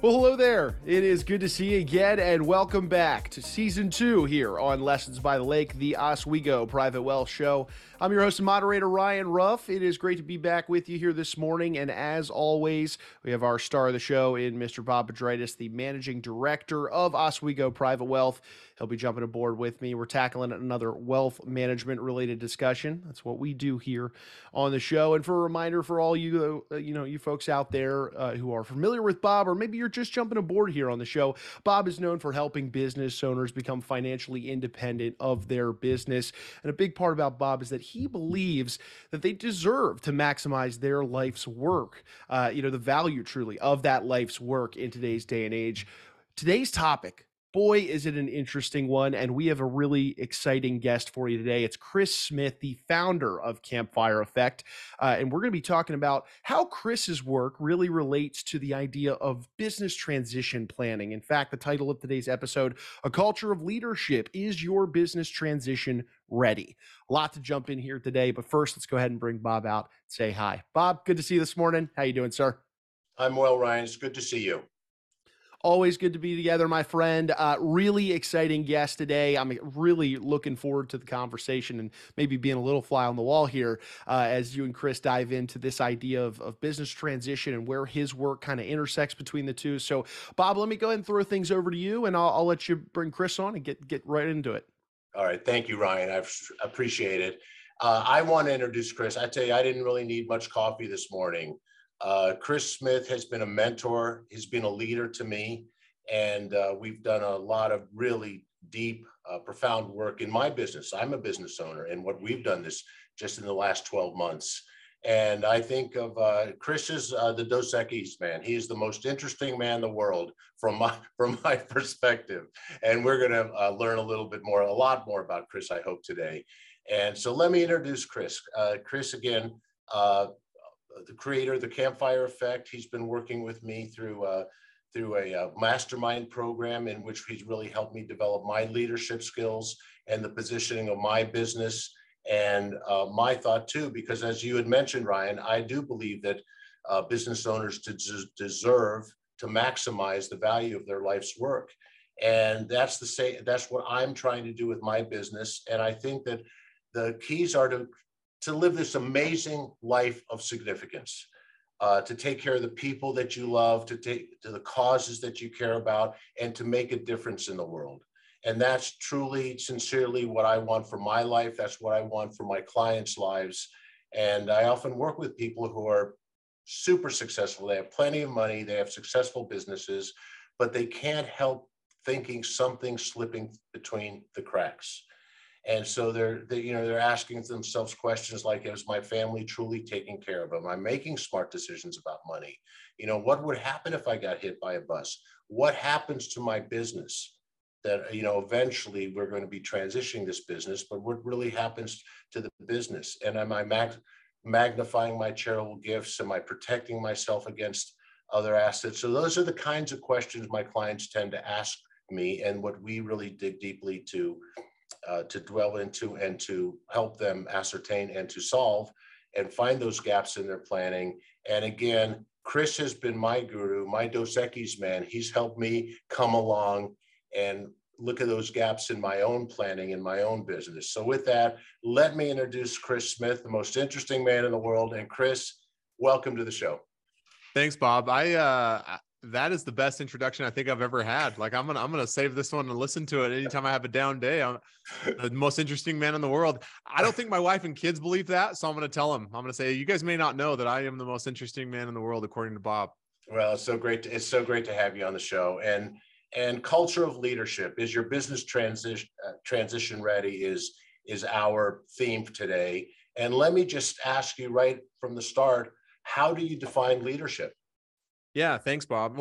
Well, hello there. It is good to see you again, and welcome back to Season 2 here on Lessons by the Lake, the Oswego Private Wealth Show. I'm your host and moderator, Ryan Ruff. It is great to be back with you here this morning, and as always, we have our star of the show in Mr. Bob Bedritis, the Managing Director of Oswego Private Wealth. He'll be jumping aboard with me. We're tackling another wealth management-related discussion. That's what we do here on the show. And for a reminder for all you, you folks out there who are familiar with Bob, or maybe you're just jumping aboard here on the show, Bob is known for helping business owners become financially independent of their business. And a big part about Bob is that he believes that they deserve to maximize their life's work, the value truly of that life's work in today's day and age. Today's topic, boy, is it an interesting one, and we have a really exciting guest for you today. It's Chris Smith, the founder of Campfire Effect, and we're going to be talking about how Chris's work really relates to the idea of business transition planning. In fact, the title of today's episode, A Culture of Leadership, Is Your Business Transition Ready? A lot to jump in here today, but first, let's go ahead and bring Bob out and say hi. Bob, good to see you this morning. How you doing, sir? I'm well, Ryan. It's good to see you. Always good to be together, my friend. Really exciting guest today. I'm really looking forward to the conversation and maybe being a little fly on the wall here as you and Chris dive into this idea of business transition and where his work kind of intersects between the two. So, Bob, let me go ahead and throw things over to you, and I'll let you bring Chris on and get right into it. All right. Thank you, Ryan. I appreciate it. I want to introduce Chris. I tell you, I didn't really need much coffee this morning. Chris Smith has been a mentor. He's been a leader to me, and we've done a lot of really deep, profound work in my business. I'm a business owner, and what we've done this just in the last 12 months. And I think of Chris is the Dos Equis man. He is the most interesting man in the world from my perspective. And we're going to learn a lot more about Chris, I hope, today. And so let me introduce Chris. Chris, again, the creator of the Campfire Effect. He's been working with me through a mastermind program in which he's really helped me develop my leadership skills and the positioning of my business. And my thought too, because as you had mentioned, Ryan, I do believe that business owners deserve to maximize the value of their life's work. And that's what I'm trying to do with my business. And I think that the keys are to live this amazing life of significance, to take care of the people that you love, to the causes that you care about, and to make a difference in the world. And that's truly, sincerely what I want for my life. That's what I want for my clients' lives. And I often work with people who are super successful. They have plenty of money. They have successful businesses, but they can't help thinking something's slipping between the cracks. And so they're asking themselves questions like, is my family truly taking care of them? Am I making smart decisions about money? What would happen if I got hit by a bus? What happens to my business? That, eventually we're going to be transitioning this business, but what really happens to the business? And am I magnifying my charitable gifts? Am I protecting myself against other assets? So those are the kinds of questions my clients tend to ask me, and what we really dig deeply to dwell into and to help them ascertain and to solve and find those gaps in their planning. And again, Chris has been my guru, my Dos Equis man. He's helped me come along and look at those gaps in my own planning and my own business. So with that, let me introduce Chris Smith, the most interesting man in the world. And Chris, welcome to the show. Thanks, Bob. That is the best introduction I think I've ever had. Like, I'm gonna save this one and listen to it anytime I have a down day. I'm the most interesting man in the world. I don't think my wife and kids believe that, so I'm gonna tell them. I'm gonna say, you guys may not know that I am the most interesting man in the world, according to Bob. Well, it's so great to have you on the show. And culture of leadership, is your business transition ready? Is our theme today. And let me just ask you right from the start, how do you define leadership? Yeah, thanks, Bob.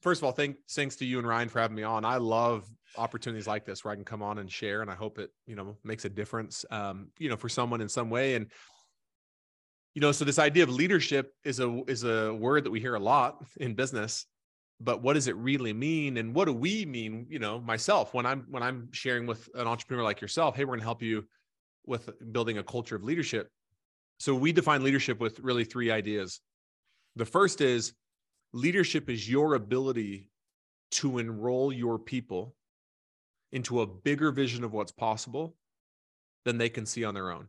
First of all, thanks to you and Ryan for having me on. I love opportunities like this where I can come on and share, and I hope it, makes a difference, for someone in some way. And, so this idea of leadership is a word that we hear a lot in business, but what does it really mean? And what do we mean, myself, when I'm sharing with an entrepreneur like yourself, hey, we're going to help you with building a culture of leadership. So we define leadership with really three ideas. The first is Leadership is your ability to enroll your people into a bigger vision of what's possible than they can see on their own.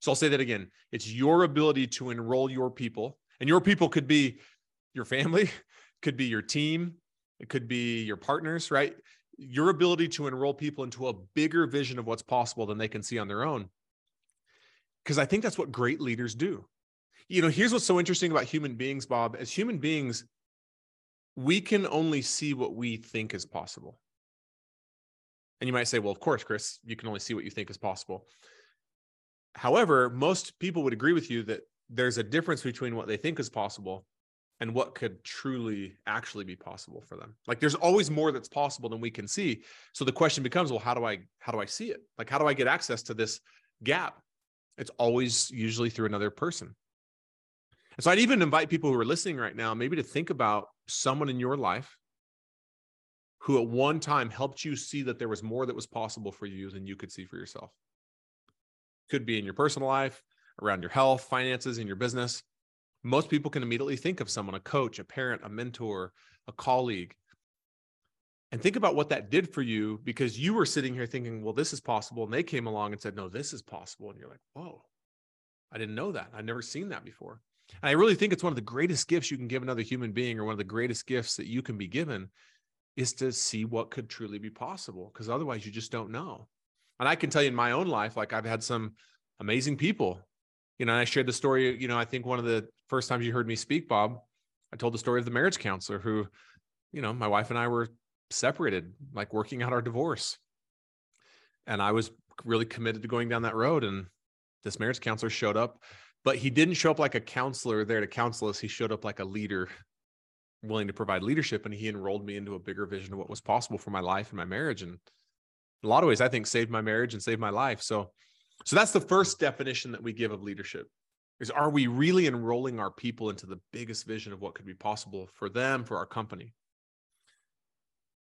So I'll say that again. It's your ability to enroll your people. And your people could be your family, could be your team, it could be your partners, right? Your ability to enroll people into a bigger vision of what's possible than they can see on their own. Because I think that's what great leaders do. You know, here's what's so interesting about human beings, Bob. As human beings, we can only see what we think is possible. And you might say, well, of course, Chris, you can only see what you think is possible. However, most people would agree with you that there's a difference between what they think is possible and what could truly actually be possible for them. Like, there's always more that's possible than we can see. So the question becomes, well, how do I see it? Like, how do I get access to this gap? It's always usually through another person. And so I'd even invite people who are listening right now, maybe to think about someone in your life who at one time helped you see that there was more that was possible for you than you could see for yourself. Could be in your personal life, around your health, finances, and your business. Most people can immediately think of someone, a coach, a parent, a mentor, a colleague. And think about what that did for you, because you were sitting here thinking, well, this is possible. And they came along and said, no, this is possible. And you're like, whoa, I didn't know that. I've never seen that before. And I really think it's one of the greatest gifts you can give another human being, or one of the greatest gifts that you can be given, is to see what could truly be possible, because otherwise you just don't know. And I can tell you in my own life, like, I've had some amazing people. You know, and I shared the story, you know, I think one of the first times you heard me speak, Bob, I told the story of the marriage counselor who, you know, my wife and I were separated, like working out our divorce. And I was really committed to going down that road. And this marriage counselor showed up, but he didn't show up like a counselor there to counsel us. He showed up like a leader willing to provide leadership. And he enrolled me into a bigger vision of what was possible for my life and my marriage. And in a lot of ways, I think saved my marriage and saved my life. So that's the first definition that we give of leadership, is, are we really enrolling our people into the biggest vision of what could be possible for them, for our company?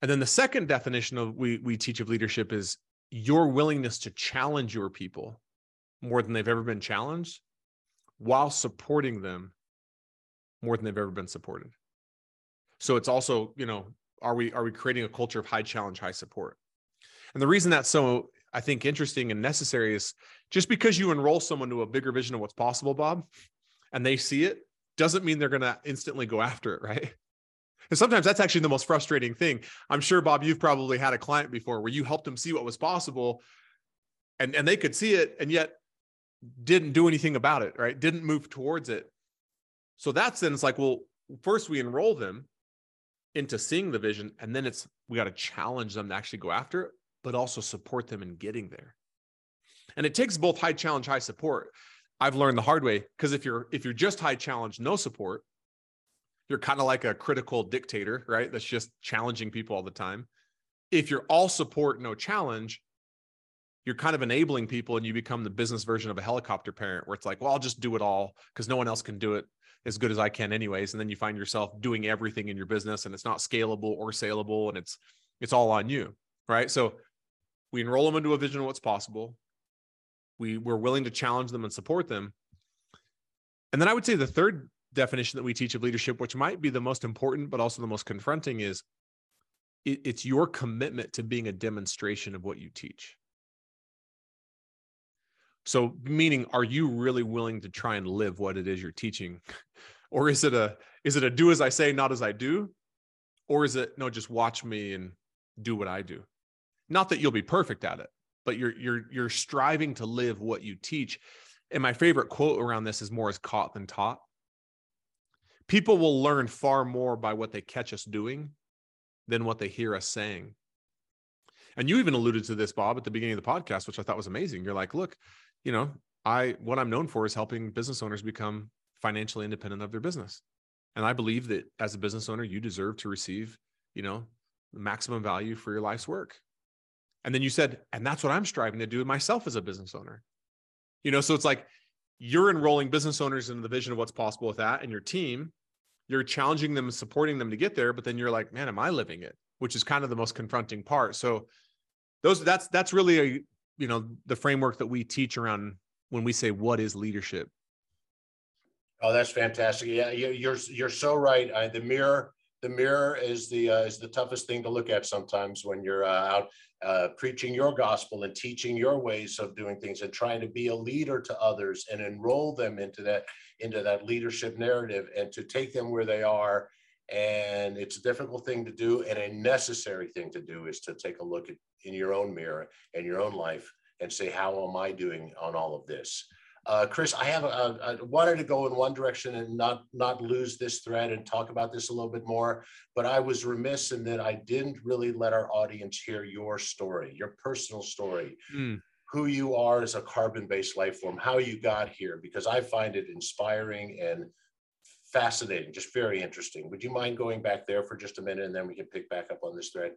And then the second definition of we teach of leadership is your willingness to challenge your people more than they've ever been challenged, while supporting them more than they've ever been supported. So it's also, you know, are we creating a culture of high challenge, high support? And the reason that's so, I think, interesting and necessary is just because you enroll someone to a bigger vision of what's possible, Bob, and they see it, doesn't mean they're going to instantly go after it, right? And sometimes that's actually the most frustrating thing. I'm sure, Bob, you've probably had a client before where you helped them see what was possible, and they could see it and yet didn't do anything about it, right? Didn't move towards it. So that's then, it's like, well, first we enroll them into seeing the vision, and then we got to challenge them to actually go after it, but also support them in getting there. And it takes both high challenge, high support. I've learned the hard way, because if you're just high challenge, no support, you're kind of like a critical dictator, right? That's just challenging people all the time. If you're all support, no challenge, you're kind of enabling people, and you become the business version of a helicopter parent, where it's like, well, I'll just do it all because no one else can do it as good as I can anyways. And then you find yourself doing everything in your business, and it's not scalable or saleable, and it's all on you, right? So we enroll them into a vision of what's possible. We're willing to challenge them and support them. And then I would say the third definition that we teach of leadership, which might be the most important, but also the most confronting, is it's your commitment to being a demonstration of what you teach. So meaning, are you really willing to try and live what it is you're teaching? Or is it a do as I say, not as I do? Or is it, no, just watch me and do what I do? Not that you'll be perfect at it, but you're striving to live what you teach. And my favorite quote around this is, more is caught than taught. People will learn far more by what they catch us doing than what they hear us saying. And you even alluded to this, Bob, at the beginning of the podcast, which I thought was amazing. You're like, look, you know, what I'm known for is helping business owners become financially independent of their business. And I believe that as a business owner, you deserve to receive, you know, the maximum value for your life's work. And then you said, and that's what I'm striving to do myself as a business owner. You know, so it's like, you're enrolling business owners into the vision of what's possible with that and your team. You're challenging them and supporting them to get there. But then you're like, man, am I living it? Which is kind of the most confronting part. So that's really you know, the framework that we teach around when we say, what is leadership? Oh, that's fantastic. Yeah, you're so right. The mirror is the toughest thing to look at sometimes when you're out preaching your gospel and teaching your ways of doing things and trying to be a leader to others and enroll them into that leadership narrative and to take them where they are. And it's a difficult thing to do, and a necessary thing to do is to take a look at in your own mirror and your own life and say, how am I doing on all of this? Chris, I wanted to go in one direction and not lose this thread and talk about this a little bit more, but I was remiss in that I didn't really let our audience hear your story, your personal story, who you are as a carbon-based life form, how you got here, because I find it inspiring and fascinating, just very interesting. Would you mind going back there for just a minute, and then we can pick back up on this thread?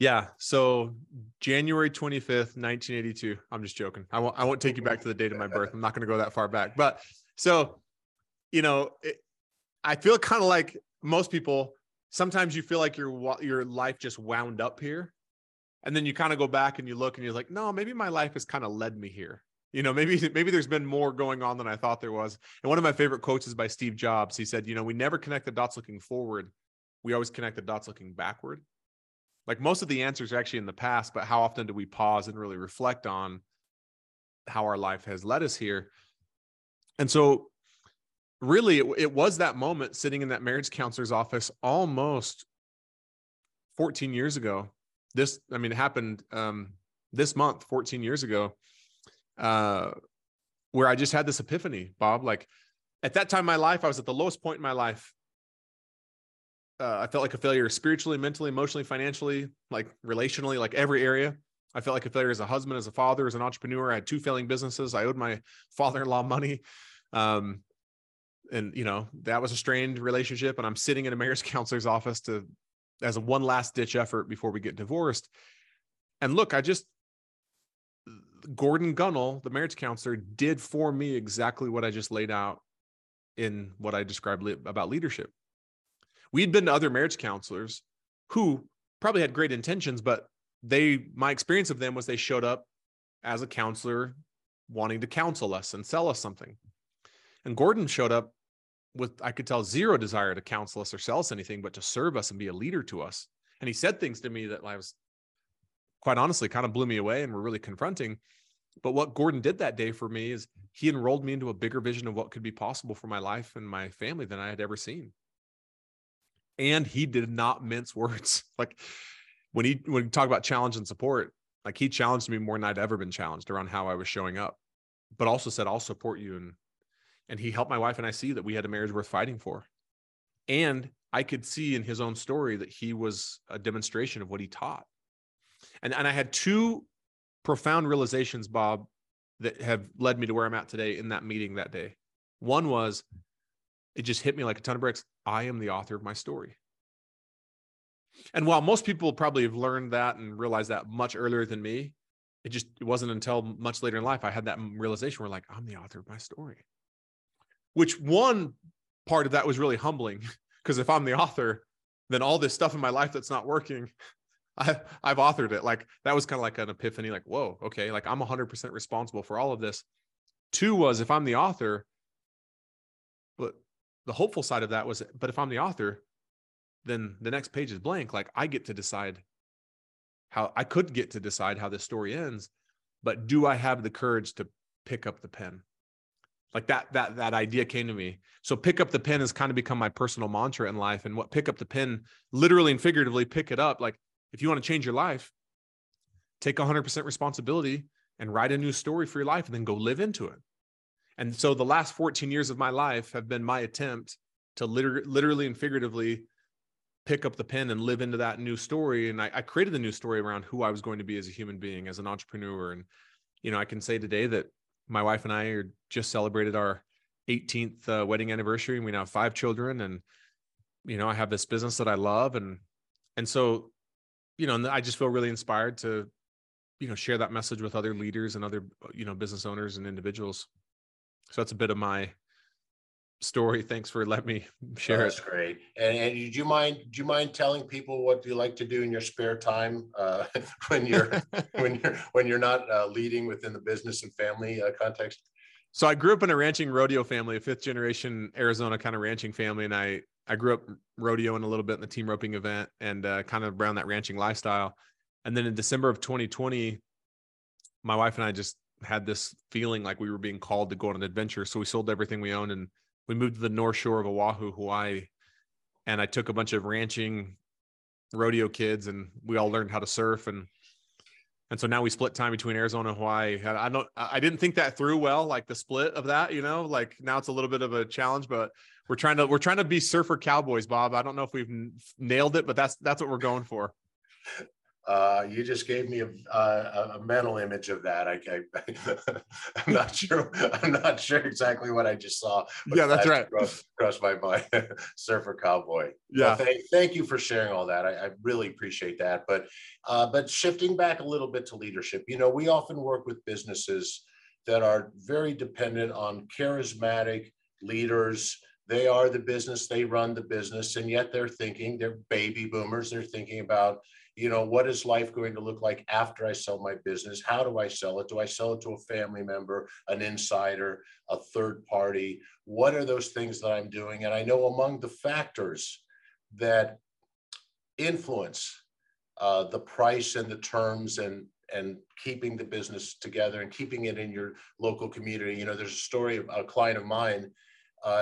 Yeah. So January 25th, 1982. I'm just joking. I won't take you back to the date of my birth. I'm not going to go that far back. But so, you know, I feel kind of like most people, sometimes you feel like your life just wound up here. And then you kind of go back and you look and you're like, no, maybe my life has kind of led me here. You know, maybe there's been more going on than I thought there was. And one of my favorite quotes is by Steve Jobs. He said, you know, we never connect the dots looking forward. We always connect the dots looking backward. Like most of the answers are actually in the past, but how often do we pause and really reflect on how our life has led us here? And so really it was that moment sitting in that marriage counselor's office almost 14 years ago. It happened this month, 14 years ago, where I just had this epiphany, Bob. Like at that time in my life, I was at the lowest point in my life. I felt like a failure spiritually, mentally, emotionally, financially, like relationally, like every area. I felt like a failure as a husband, as a father, as an entrepreneur. I had 2 failing businesses. I owed my father-in-law money. And, you know, that was a strained relationship. And I'm sitting in a marriage counselor's office as a one last ditch effort before we get divorced. And look, Gordon Gunnell, the marriage counselor, did for me exactly what I just laid out in what I described about leadership. We'd been to other marriage counselors who probably had great intentions, but my experience of them was they showed up as a counselor wanting to counsel us and sell us something. And Gordon showed up with, I could tell, zero desire to counsel us or sell us anything, but to serve us and be a leader to us. And he said things to me that I was, quite honestly, kind of blew me away and were really confronting. But what Gordon did that day for me is he enrolled me into a bigger vision of what could be possible for my life and my family than I had ever seen. And he did not mince words. Like when we talk about challenge and support, like he challenged me more than I'd ever been challenged around how I was showing up, but also said, I'll support you. And he helped my wife and I see that we had a marriage worth fighting for. And I could see in his own story that he was a demonstration of what he taught. And I had 2 profound realizations, Bob, that have led me to where I'm at today in that meeting that day. One was, it just hit me like a ton of bricks. I am the author of my story. And while most people probably have learned that and realized that much earlier than me, it wasn't until much later in life I had that realization where, like, I'm the author of my story. Which one part of that was really humbling, because if I'm the author, then all this stuff in my life that's not working, I've authored it. Like that was kind of like an epiphany, like, whoa, okay, like I'm 100% responsible for all of this. 2 was, if I'm the author, but the hopeful side of that was, but if I'm the author, then the next page is blank. Like I could get to decide how this story ends, but do I have the courage to pick up the pen? Like that idea came to me. So pick up the pen has kind of become my personal mantra in life. And what pick up the pen, literally and figuratively pick it up. Like if you want to change your life, take 100% responsibility and write a new story for your life and then go live into it. And so the last 14 years of my life have been my attempt to literally and figuratively pick up the pen and live into that new story. And I created a new story around who I was going to be as a human being, as an entrepreneur. And, you know, I can say today that my wife and I are just celebrated our 18th wedding anniversary, and we now have 5 children. And, you know, I have this business that I love. And so, you know, and I just feel really inspired to, you know, share that message with other leaders and other, you know, business owners and individuals. So that's a bit of my story. Thanks for letting me share. That's great. And do you mind telling people what you like to do in your spare time when you're not leading within the business and family context? So I grew up in a ranching rodeo family, a fifth generation Arizona kind of ranching family. And I grew up rodeoing a little bit in the team roping event and kind of around that ranching lifestyle. And then in December of 2020, my wife and I just had this feeling like we were being called to go on an adventure. So we sold everything we owned and we moved to the North Shore of Oahu, Hawaii. And I took a bunch of ranching rodeo kids and we all learned how to surf. And so now we split time between Arizona and Hawaii. I didn't think that through well, like the split of that, you know, like now it's a little bit of a challenge, but we're trying to be surfer cowboys, Bob. I don't know if we've nailed it, but that's what we're going for. You just gave me a mental image of that. I'm not sure exactly what I just saw. Yeah, that's right. Crossed my mind. Surfer cowboy. Yeah. Well, thank you for sharing all that. I really appreciate that. But shifting back a little bit to leadership, you know, we often work with businesses that are very dependent on charismatic leaders. They are the business, they run the business, and yet they're baby boomers. They're thinking about, you know, what is life going to look like after I sell my business? How do I sell it? Do I sell it to a family member, an insider, a third party? What are those things that I'm doing? And I know among the factors that influence the price and the terms and keeping the business together and keeping it in your local community. You know, there's a story of a client of mine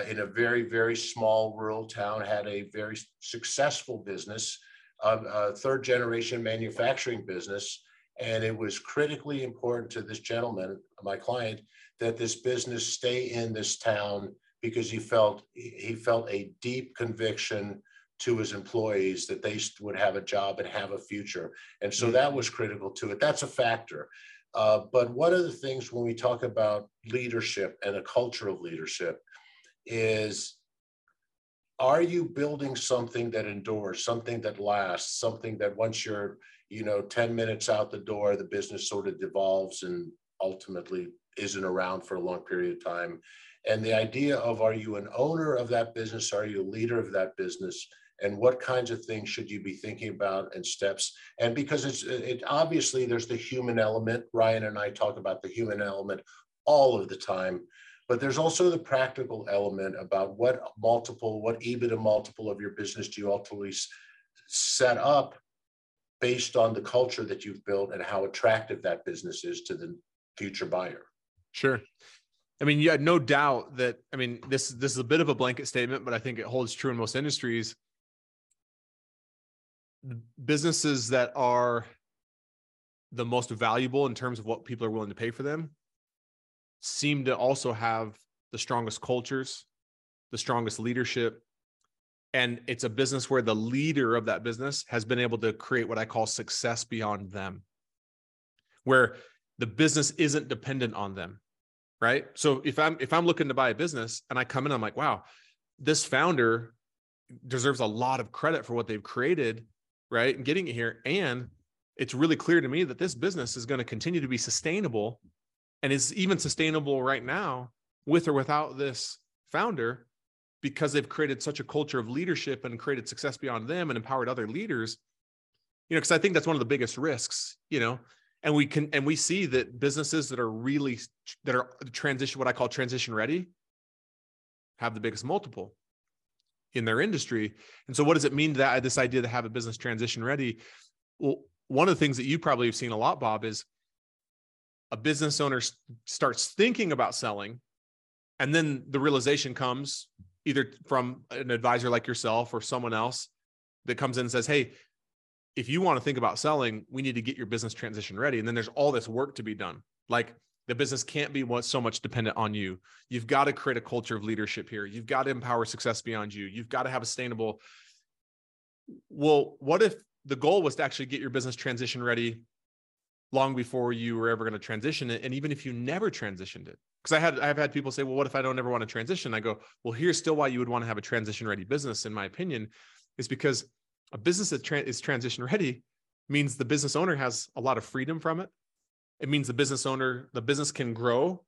in a very, very small rural town, had a very successful business, a third generation manufacturing business. And it was critically important to this gentleman, my client, that this business stay in this town because he felt a deep conviction to his employees that they would have a job and have a future. And so that was critical to it. That's a factor. But one of the things when we talk about leadership and a culture of leadership is, are you building something that endures, something that lasts, something that once you're, you know, 10 minutes out the door, the business sort of devolves and ultimately isn't around for a long period of time? And the idea of, are you an owner of that business? Are you a leader of that business? And what kinds of things should you be thinking about and steps? And because it obviously there's the human element. Ryan and I talk about the human element all of the time. But there's also the practical element about what EBITDA multiple of your business do you ultimately set up based on the culture that you've built and how attractive that business is to the future buyer. Sure. I mean, you had no doubt that, I mean, this is a bit of a blanket statement, but I think it holds true in most industries. Businesses that are the most valuable in terms of what people are willing to pay for them seem to also have the strongest cultures, the strongest leadership. And it's a business where the leader of that business has been able to create what I call success beyond them, where the business isn't dependent on them, right? So if I'm looking to buy a business and I come in, I'm like, wow, this founder deserves a lot of credit for what they've created, right? And getting it here. And it's really clear to me that this business is going to continue to be sustainable. And it's even sustainable right now with or without this founder, because they've created such a culture of leadership and created success beyond them and empowered other leaders, you know, because I think that's one of the biggest risks, you know, and we see that businesses that are transition, what I call transition ready, have the biggest multiple in their industry. And so what does it mean that this idea to have a business transition ready? Well, one of the things that you probably have seen a lot, Bob, is a business owner starts thinking about selling, and then the realization comes either from an advisor like yourself or someone else that comes in and says, hey, if you want to think about selling, we need to get your business transition ready. And then there's all this work to be done. Like, the business can't be so much dependent on you. You've got to create a culture of leadership here. You've got to empower success beyond you. You've got to have a sustainable. Well, what if the goal was to actually get your business transition ready long before you were ever going to transition it? And even if you never transitioned it, because I've had people say, well, what if I don't ever want to transition? I go, well, here's still why you would want to have a transition ready business. In my opinion, is because a business that is transition ready means the business owner has a lot of freedom from it. It means the business can grow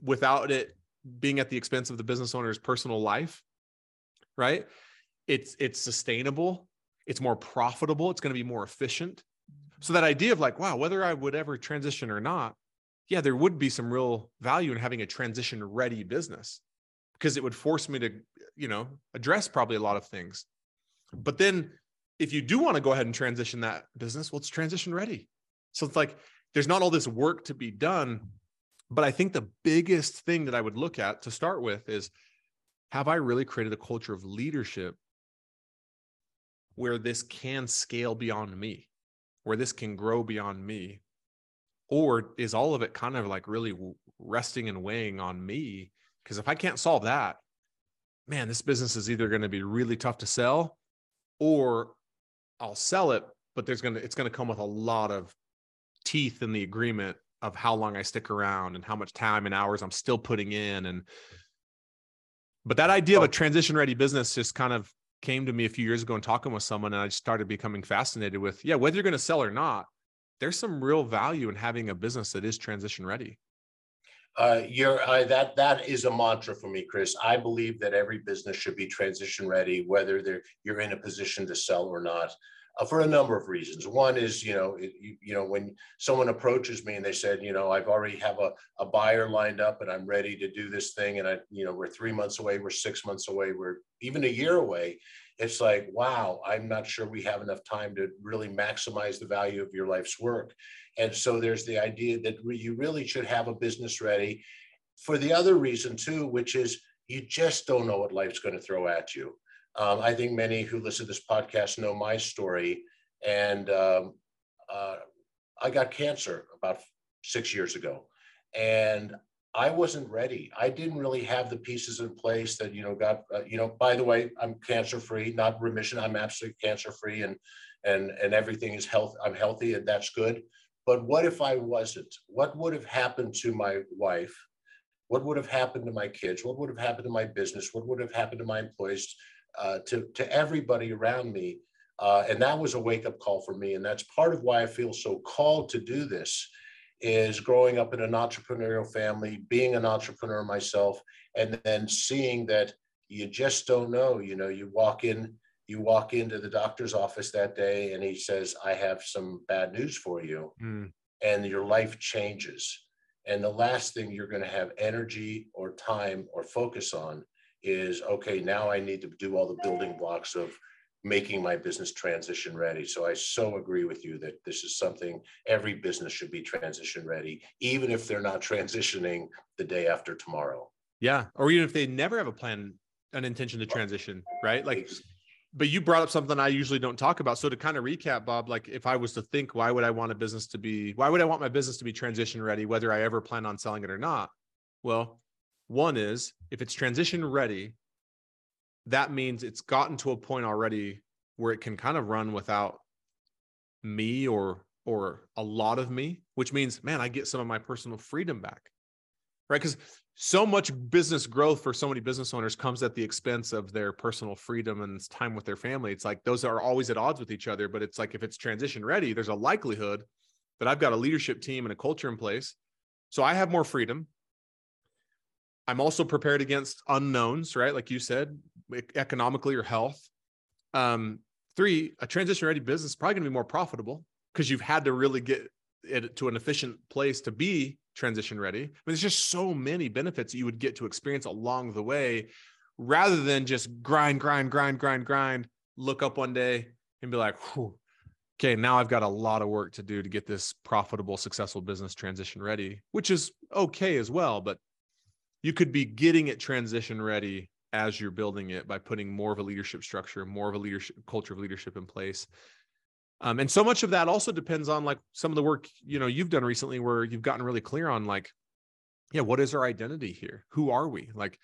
without it being at the expense of the business owner's personal life, right? It's sustainable. It's more profitable. It's going to be more efficient. So that idea of like, wow, whether I would ever transition or not, yeah, there would be some real value in having a transition ready business, because it would force me to, you know, address probably a lot of things. But then if you do want to go ahead and transition that business, well, it's transition ready. So it's like, there's not all this work to be done. But I think the biggest thing that I would look at to start with is, have I really created a culture of leadership where this can scale beyond me, where this can grow beyond me? Or is all of it kind of like really resting and weighing on me? Because if I can't solve that, man, this business is either going to be really tough to sell, or I'll sell it, but it's going to come with a lot of teeth in the agreement of how long I stick around and how much time and hours I'm still putting in. But that idea of a transition ready business just kind of came to me a few years ago and talking with someone, and I just started becoming fascinated with, yeah, whether you're going to sell or not, there's some real value in having a business that is transition ready. That is a mantra for me, Chris. I believe that every business should be transition ready, whether you're in a position to sell or not, for a number of reasons. One is, when someone approaches me and they said, I've already have a buyer lined up and I'm ready to do this thing, and we're 3 months away, we're 6 months away, we're even a year away. It's like, wow, I'm not sure we have enough time to really maximize the value of your life's work. And so there's the idea that you really should have a business ready. For the other reason too, which is you just don't know what life's going to throw at you. I think many who listen to this podcast know my story. And I got cancer about 6 years ago, and I wasn't ready. I didn't really have the pieces in place that, by the way, I'm cancer-free, not remission. I'm absolutely cancer-free, and everything is health. I'm healthy, and that's good. But what if I wasn't? What would have happened to my wife? What would have happened to my kids? What would have happened to my business? What would have happened to my employees, to everybody around me? And that was a wake-up call for me. And that's part of why I feel so called to do this, is growing up in an entrepreneurial family, being an entrepreneur myself, and then seeing that you just don't know. You walk into the doctor's office that day and he says, I have some bad news for you. Mm. And your life changes. And the last thing you're going to have energy or time or focus on is, okay, now I need to do all the building blocks of making my business transition ready. So I so agree with you that this is something every business should be transition ready, even if they're not transitioning the day after tomorrow. Yeah. Or even if they never have a plan, an intention to transition, right? Like, but you brought up something I usually don't talk about. So to kind of recap, Bob, like if I was to think, why would I want my business to be transition ready, whether I ever plan on selling it or not? Well, one is, if it's transition ready, that means it's gotten to a point already where it can kind of run without me or a lot of me, which means, man, I get some of my personal freedom back, right? Because so much business growth for so many business owners comes at the expense of their personal freedom and time with their family. It's like those are always at odds with each other, but it's like if it's transition ready, there's a likelihood that I've got a leadership team and a culture in place. So I have more freedom. I'm also prepared against unknowns, right? Like you said, economically or health. Three, a transition ready business is probably going to be more profitable because you've had to really get it to an efficient place to be transition ready. I mean, there's just so many benefits that you would get to experience along the way, rather than just grind, look up one day and be like, whew, okay, now I've got a lot of work to do to get this profitable, successful business transition ready, which is okay as well. But you could be getting it transition ready as you're building it by putting more of a leadership structure, more of a leadership culture of leadership in place. And so much of that also depends on like some of the work, you've done recently where you've gotten really clear on like, yeah, what is our identity here? Who are we? Like,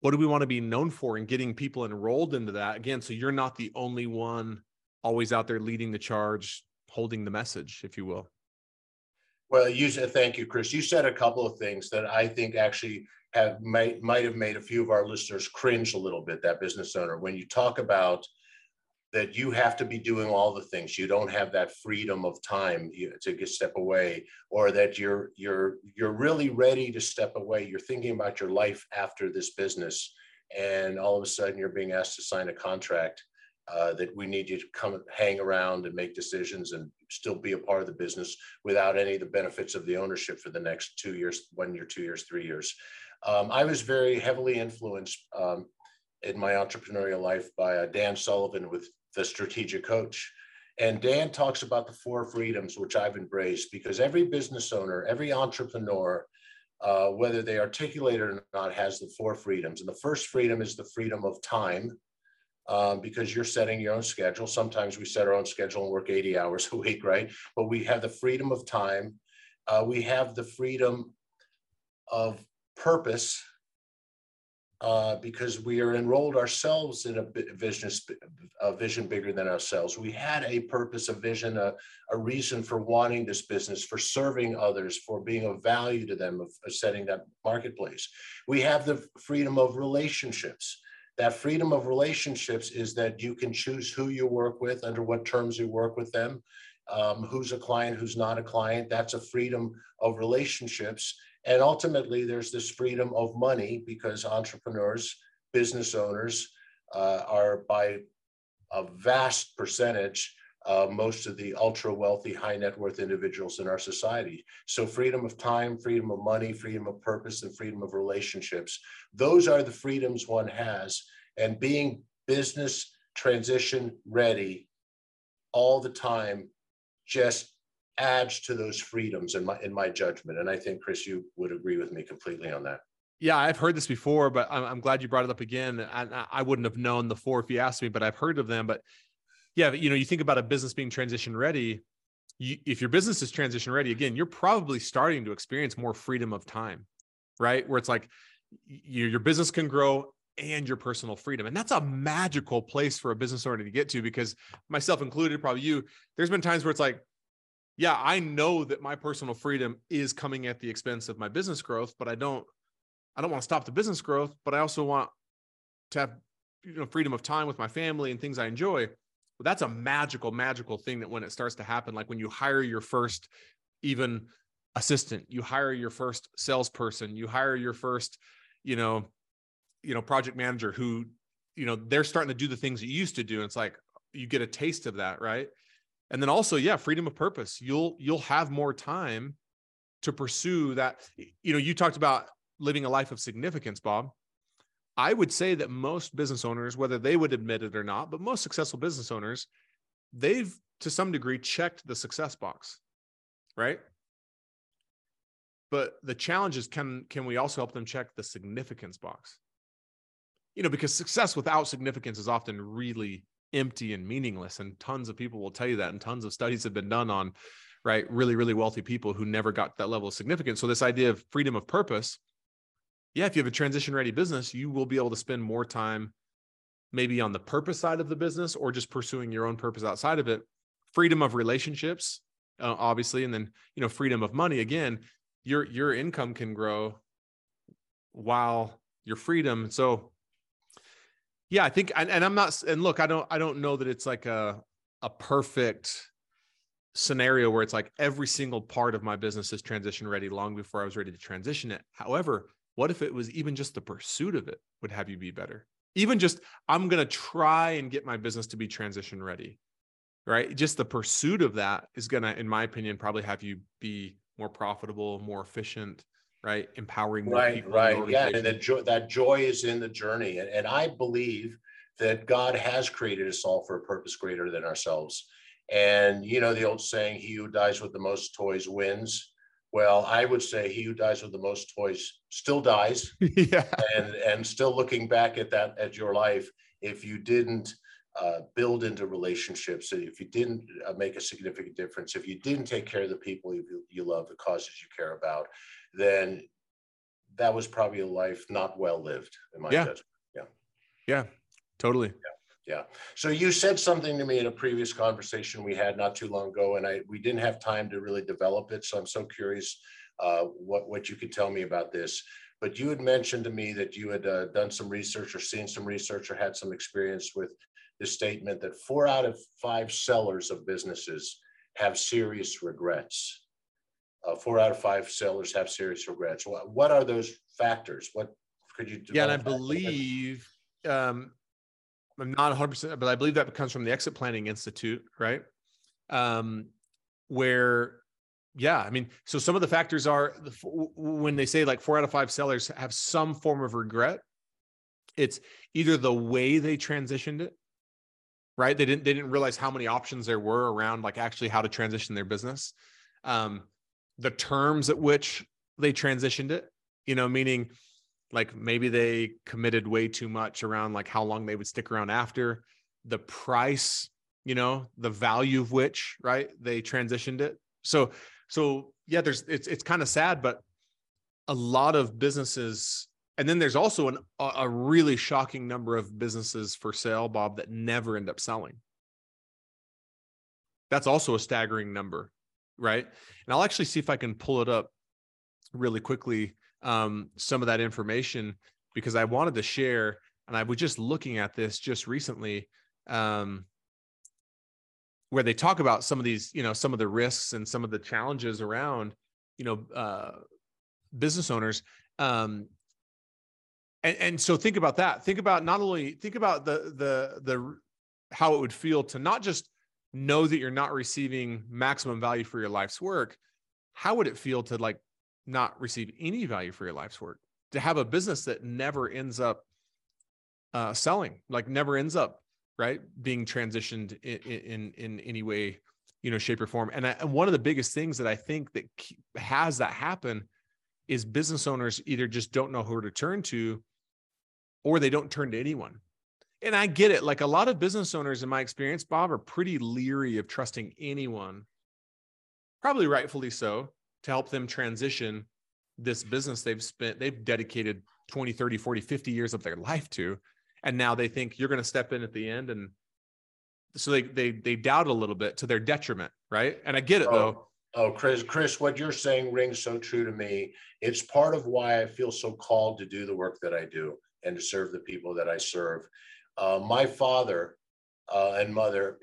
what do we want to be known for, and getting people enrolled into that again? So you're not the only one always out there leading the charge, holding the message, if you will. Well, thank you, Chris. You said a couple of things that I think actually might have made a few of our listeners cringe a little bit, that business owner, when you talk about that you have to be doing all the things. You don't have that freedom of time to get step away, or that you're really ready to step away. You're thinking about your life after this business, and all of a sudden you're being asked to sign a contract that we need you to come hang around and make decisions and still be a part of the business without any of the benefits of the ownership for the next 2 years, 1 year, 2 years, 3 years. I was very heavily influenced in my entrepreneurial life by Dan Sullivan with the Strategic Coach. And Dan talks about the four freedoms, which I've embraced, because every business owner, every entrepreneur, whether they articulate it or not, has the four freedoms. And the first freedom is the freedom of time, because you're setting your own schedule. Sometimes we set our own schedule and work 80 hours a week, right? But we have the freedom of time. We have the freedom of purpose, because we are enrolled ourselves in a vision bigger than ourselves. We had a purpose, a vision, a reason for wanting this business, for serving others, for being of value to them, of setting that marketplace. We have the freedom of relationships. That freedom of relationships is that you can choose who you work with, under what terms you work with them, who's a client, who's not a client. That's a freedom of relationships. And ultimately, there's this freedom of money, because entrepreneurs, business owners are, by a vast percentage, most of the ultra wealthy, high net worth individuals in our society. So freedom of time, freedom of money, freedom of purpose, and freedom of relationships. Those are the freedoms one has. And being business transition ready all the time just adds to those freedoms in my judgment. And I think, Chris, you would agree with me completely on that. Yeah, I've heard this before, but I'm glad you brought it up again. I wouldn't have known the four if you asked me, but I've heard of them. But yeah, you know, you think about a business being transition ready. If your business is transition ready, again, you're probably starting to experience more freedom of time, right? Where it's like your business can grow and your personal freedom. And that's a magical place for a business owner to get to, because myself included, probably you, there's been times where it's like, yeah, I know that my personal freedom is coming at the expense of my business growth, but I don't want to stop the business growth, but I also want to have, you know, freedom of time with my family and things I enjoy. Well, that's a magical, magical thing that when it starts to happen, like when you hire your first even assistant, you hire your first salesperson, you hire your first, you know, project manager who, you know, they're starting to do the things that you used to do. And it's like, you get a taste of that, right? And then also, yeah, freedom of purpose. You'll have more time to pursue that. You know, you talked about living a life of significance, Bob. I would say that most business owners, whether they would admit it or not, but most successful business owners, they've to some degree checked the success box, right? But the challenge is, can we also help them check the significance box? You know, because success without significance is often really empty and meaningless. And tons of people will tell you that. And tons of studies have been done on, right, really, really wealthy people who never got that level of significance. So this idea of freedom of purpose, yeah, if you have a transition ready business, you will be able to spend more time maybe on the purpose side of the business or just pursuing your own purpose outside of it. Freedom of relationships, obviously. And then, you know, freedom of money. Again, your income can grow while your freedom. So yeah, I think, and I'm not, and look, I don't know that it's like a perfect scenario where it's like every single part of my business is transition ready long before I was ready to transition it. However, what if it was even just the pursuit of it would have you be better? Even just, I'm going to try and get my business to be transition ready, right? Just the pursuit of that is going to, in my opinion, probably have you be more profitable, more efficient, right? Empowering. Right, right. Yeah. And that joy is in the journey. And I believe that God has created us all for a purpose greater than ourselves. And, you know, the old saying, he who dies with the most toys wins. Well, I would say he who dies with the most toys still dies. Yeah. And still looking back at that, at your life, if you didn't build into relationships, if you didn't make a significant difference, if you didn't take care of the people you love, the causes you care about, then that was probably a life not well lived, in my judgment. Yeah. Yeah, totally. Yeah. Yeah. So you said something to me in a previous conversation we had not too long ago, and we didn't have time to really develop it. So I'm so curious what you could tell me about this. But you had mentioned to me that you had done some research or seen some research or had some experience with the statement that 4 out of 5 sellers of businesses have serious regrets. 4 out of 5 sellers have serious regrets. What are those factors? What could you do? Yeah, and I believe I'm not 100%, but I believe that comes from the Exit Planning Institute, right? So some of the factors are when they say like 4 out of 5 sellers have some form of regret, it's either the way they transitioned it, right? They didn't realize how many options there were around like actually how to transition their business. The terms at which they transitioned it, you know, meaning like maybe they committed way too much around like how long they would stick around after, the price, you know, the value of which, right, they transitioned it. So yeah, it's kind of sad, but a lot of businesses, and then there's also a really shocking number of businesses for sale, Bob, that never end up selling. That's also a staggering number, right? And I'll actually see if I can pull it up really quickly, some of that information, because I wanted to share, and I was just looking at this just recently, where they talk about some of these, you know, some of the risks and some of the challenges around, you know, business owners. And so think about that. Think about the how it would feel to not just know that you're not receiving maximum value for your life's work. How would it feel to like not receive any value for your life's work? To have a business that never ends up selling, like never ends up, right, being transitioned in any way, you know, shape or form. And one of the biggest things that I think that has that happen is business owners either just don't know who to turn to, or they don't turn to anyone. And I get it. Like a lot of business owners, in my experience, Bob, are pretty leery of trusting anyone, probably rightfully so, to help them transition this business they've dedicated 20, 30, 40, 50 years of their life to. And now they think you're going to step in at the end. And so they doubt a little bit, to their detriment, right? And I get it though. Oh, Chris, what you're saying rings so true to me. It's part of why I feel so called to do the work that I do and to serve the people that I serve. My father and mother,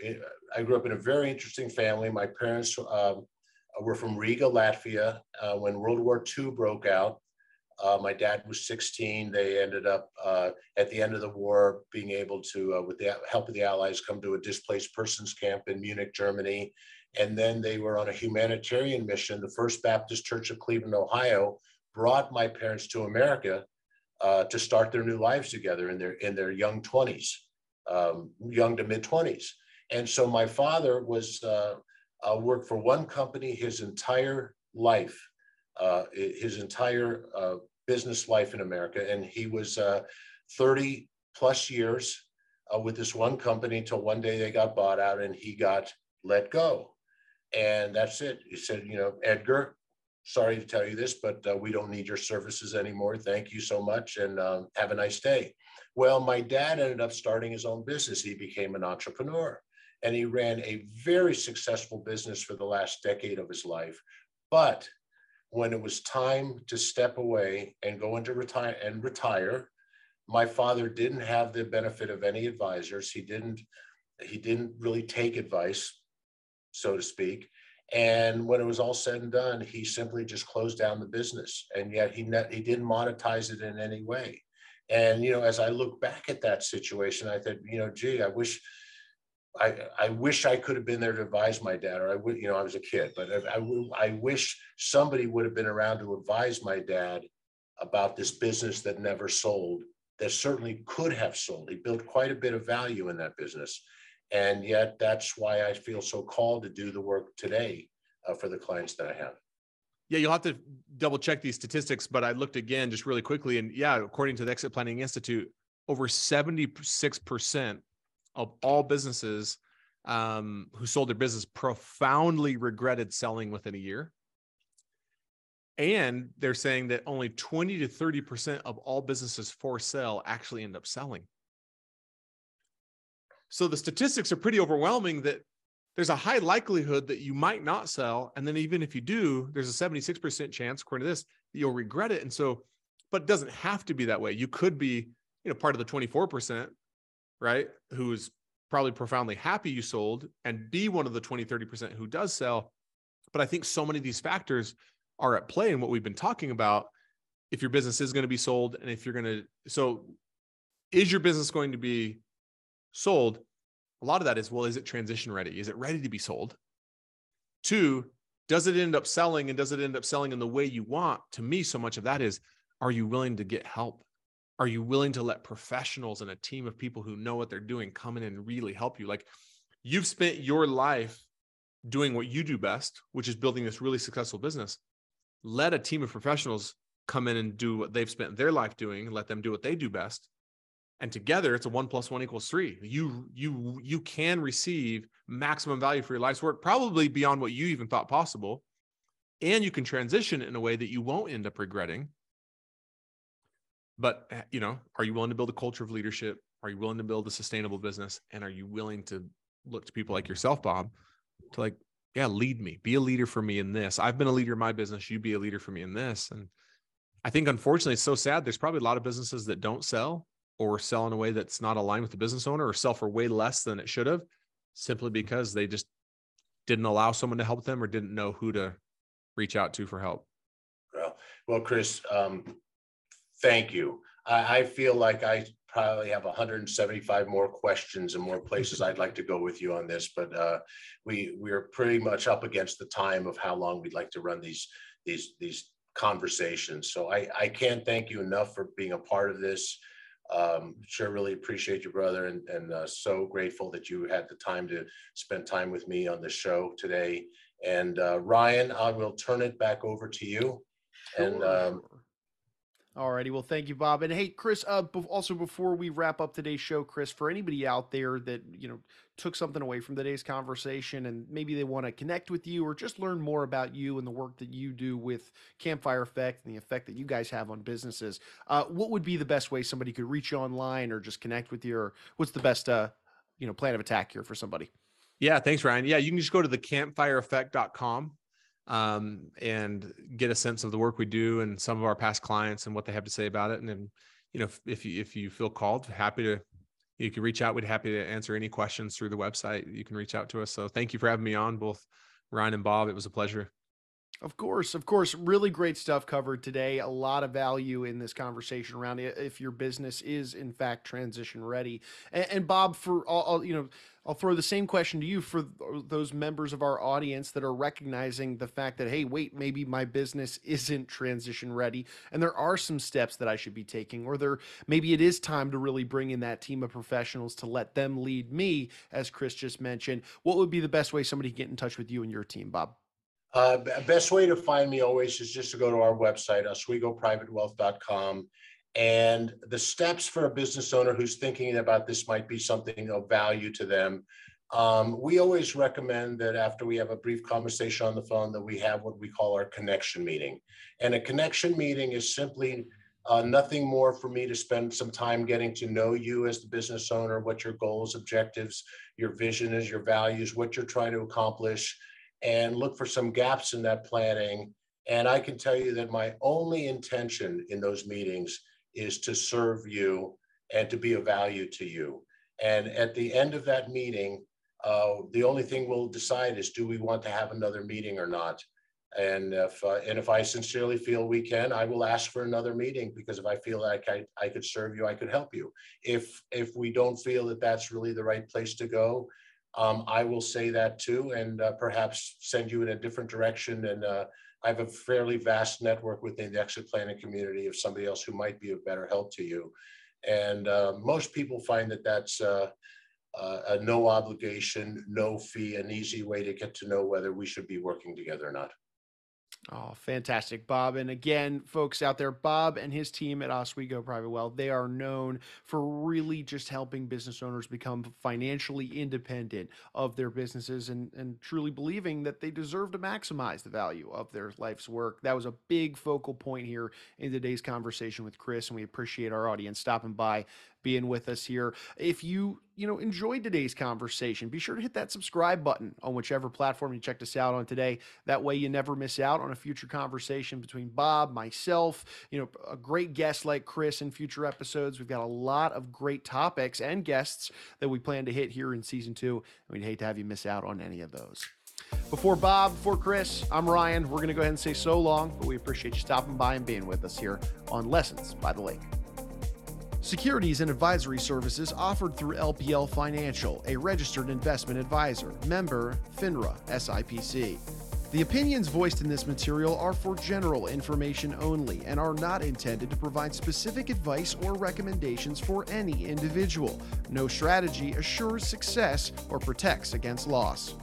I grew up in a very interesting family. My parents were from Riga, Latvia. When World War II broke out, my dad was 16. They ended up at the end of the war being able to, with the help of the Allies, come to a displaced persons camp in Munich, Germany. And then they were on a humanitarian mission. The First Baptist Church of Cleveland, Ohio, brought my parents to America to start their new lives together in their young 20s, young to mid 20s. And so my father was worked for one company his entire life. His entire business life in America. And he was 30 plus years with this one company until one day they got bought out and he got let go. And that's it. He said, you know, Edgar, sorry to tell you this, but we don't need your services anymore. Thank you so much and have a nice day. Well, my dad ended up starting his own business. He became an entrepreneur and he ran a very successful business for the last decade of his life. But when it was time to step away and go into retire, my father didn't have the benefit of any advisors. He didn't really take advice, so to speak. And when it was all said and done, he simply just closed down the business. And yet he didn't monetize it in any way. And, you know, as I look back at that situation, I thought, you know, gee, I wish I could have been there to advise my dad, or I would, you know, I was a kid, but I wish somebody would have been around to advise my dad about this business that never sold, that certainly could have sold. He built quite a bit of value in that business. And yet that's why I feel so called to do the work today for the clients that I have. Yeah, you'll have to double check these statistics, but I looked again just really quickly. And yeah, according to the Exit Planning Institute, over 76% of all businesses who sold their business profoundly regretted selling within a year. And they're saying that only 20 to 30% of all businesses for sale actually end up selling. So the statistics are pretty overwhelming that there's a high likelihood that you might not sell. And then even if you do, there's a 76% chance, according to this, that you'll regret it. And so, but it doesn't have to be that way. You could be, you know, part of the 24%. Right? Who is probably profoundly happy you sold, and be one of the 20, 30% who does sell. But I think so many of these factors are at play in what we've been talking about. If your business is going to be sold, and if you're going to, so is your business going to be sold, a lot of that is, well, is it transition ready? Is it ready to be sold? Two, does it end up selling, and does it end up selling in the way you want? To me, so much of that is, are you willing to get help? Are you willing to let professionals and a team of people who know what they're doing come in and really help you? Like, you've spent your life doing what you do best, which is building this really successful business. Let a team of professionals come in and do what they've spent their life doing, let them do what they do best. And together it's a 1 + 1 = 3. You can receive maximum value for your life's work, probably beyond what you even thought possible. And you can transition in a way that you won't end up regretting. But, you know, are you willing to build a culture of leadership? Are you willing to build a sustainable business? And are you willing to look to people like yourself, Bob, to like, yeah, lead me, be a leader for me in this. I've been a leader in my business. You be a leader for me in this. And I think, unfortunately, it's so sad. There's probably a lot of businesses that don't sell, or sell in a way that's not aligned with the business owner, or sell for way less than it should have, simply because they just didn't allow someone to help them or didn't know who to reach out to for help. Well, Chris, thank you. I feel like I probably have 175 more questions and more places I'd like to go with you on this, but we're pretty much up against the time of how long we'd like to run these conversations. So I can't thank you enough for being a part of this. Sure, really appreciate you, brother, and so grateful that you had the time to spend time with me on the show today. And Ryan, I will turn it back over to you. Sure. And all righty. Well, thank you, Bob. And hey, Chris, also before we wrap up today's show, Chris, for anybody out there that, you know, took something away from today's conversation and maybe they want to connect with you or just learn more about you and the work that you do with Campfire Effect and the effect that you guys have on businesses, what would be the best way somebody could reach you online or just connect with you, or what's the best, you know, plan of attack here for somebody? Yeah. Thanks, Ryan. Yeah. You can just go to thecampfireeffect.com. And get a sense of the work we do and some of our past clients and what they have to say about it. And then, you know, if you feel called, you can reach out. We'd happy to answer any questions through the website. You can reach out to us. So thank you for having me on, both Ryan and Bob. It was a pleasure. Of course, really great stuff covered today. A lot of value in this conversation around if your business is in fact transition ready. And Bob, I'll throw the same question to you for those members of our audience that are recognizing the fact that, hey, wait, maybe my business isn't transition ready, and there are some steps that I should be taking, or maybe it is time to really bring in that team of professionals to let them lead me, as Chris just mentioned. What would be the best way somebody can get in touch with you and your team, Bob? Best way to find me always is just to go to our website, OswegoPrivateWealth.com. And the steps for a business owner who's thinking about this might be something of value to them. We always recommend that after we have a brief conversation on the phone, that we have what we call our connection meeting. And a connection meeting is simply nothing more for me to spend some time getting to know you as the business owner, what your goals, objectives, your vision is, your values, what you're trying to accomplish, and look for some gaps in that planning. And I can tell you that my only intention in those meetings is to serve you and to be of value to you. And at the end of that meeting, the only thing we'll decide is, do we want to have another meeting or not? And if I sincerely feel we can, I will ask for another meeting, because if I feel like I could serve you, I could help you. If we don't feel that that's really the right place to go, I will say that too, and perhaps send you in a different direction. And I have a fairly vast network within the exit planning community of somebody else who might be of better help to you. And most people find that that's a no obligation, no fee, an easy way to get to know whether we should be working together or not. Oh, fantastic, Bob. And again, folks out there, Bob and his team at Oswego Private Wealth, they are known for really just helping business owners become financially independent of their businesses and truly believing that they deserve to maximize the value of their life's work. That was a big focal point here in today's conversation with Chris, and we appreciate our audience stopping by, being with us here. If you enjoyed today's conversation, be sure to hit that subscribe button on whichever platform you checked us out on today. That way you never miss out on a future conversation between Bob, myself, a great guest like Chris in future episodes. We've got a lot of great topics and guests that we plan to hit here in season 2. And we'd hate to have you miss out on any of those. Before Bob, before Chris, I'm Ryan. We're going to go ahead and say so long, but we appreciate you stopping by and being with us here on Lessons by the Lake. Securities and advisory services offered through LPL Financial, a registered investment advisor, member FINRA, SIPC. The opinions voiced in this material are for general information only and are not intended to provide specific advice or recommendations for any individual. No strategy assures success or protects against loss.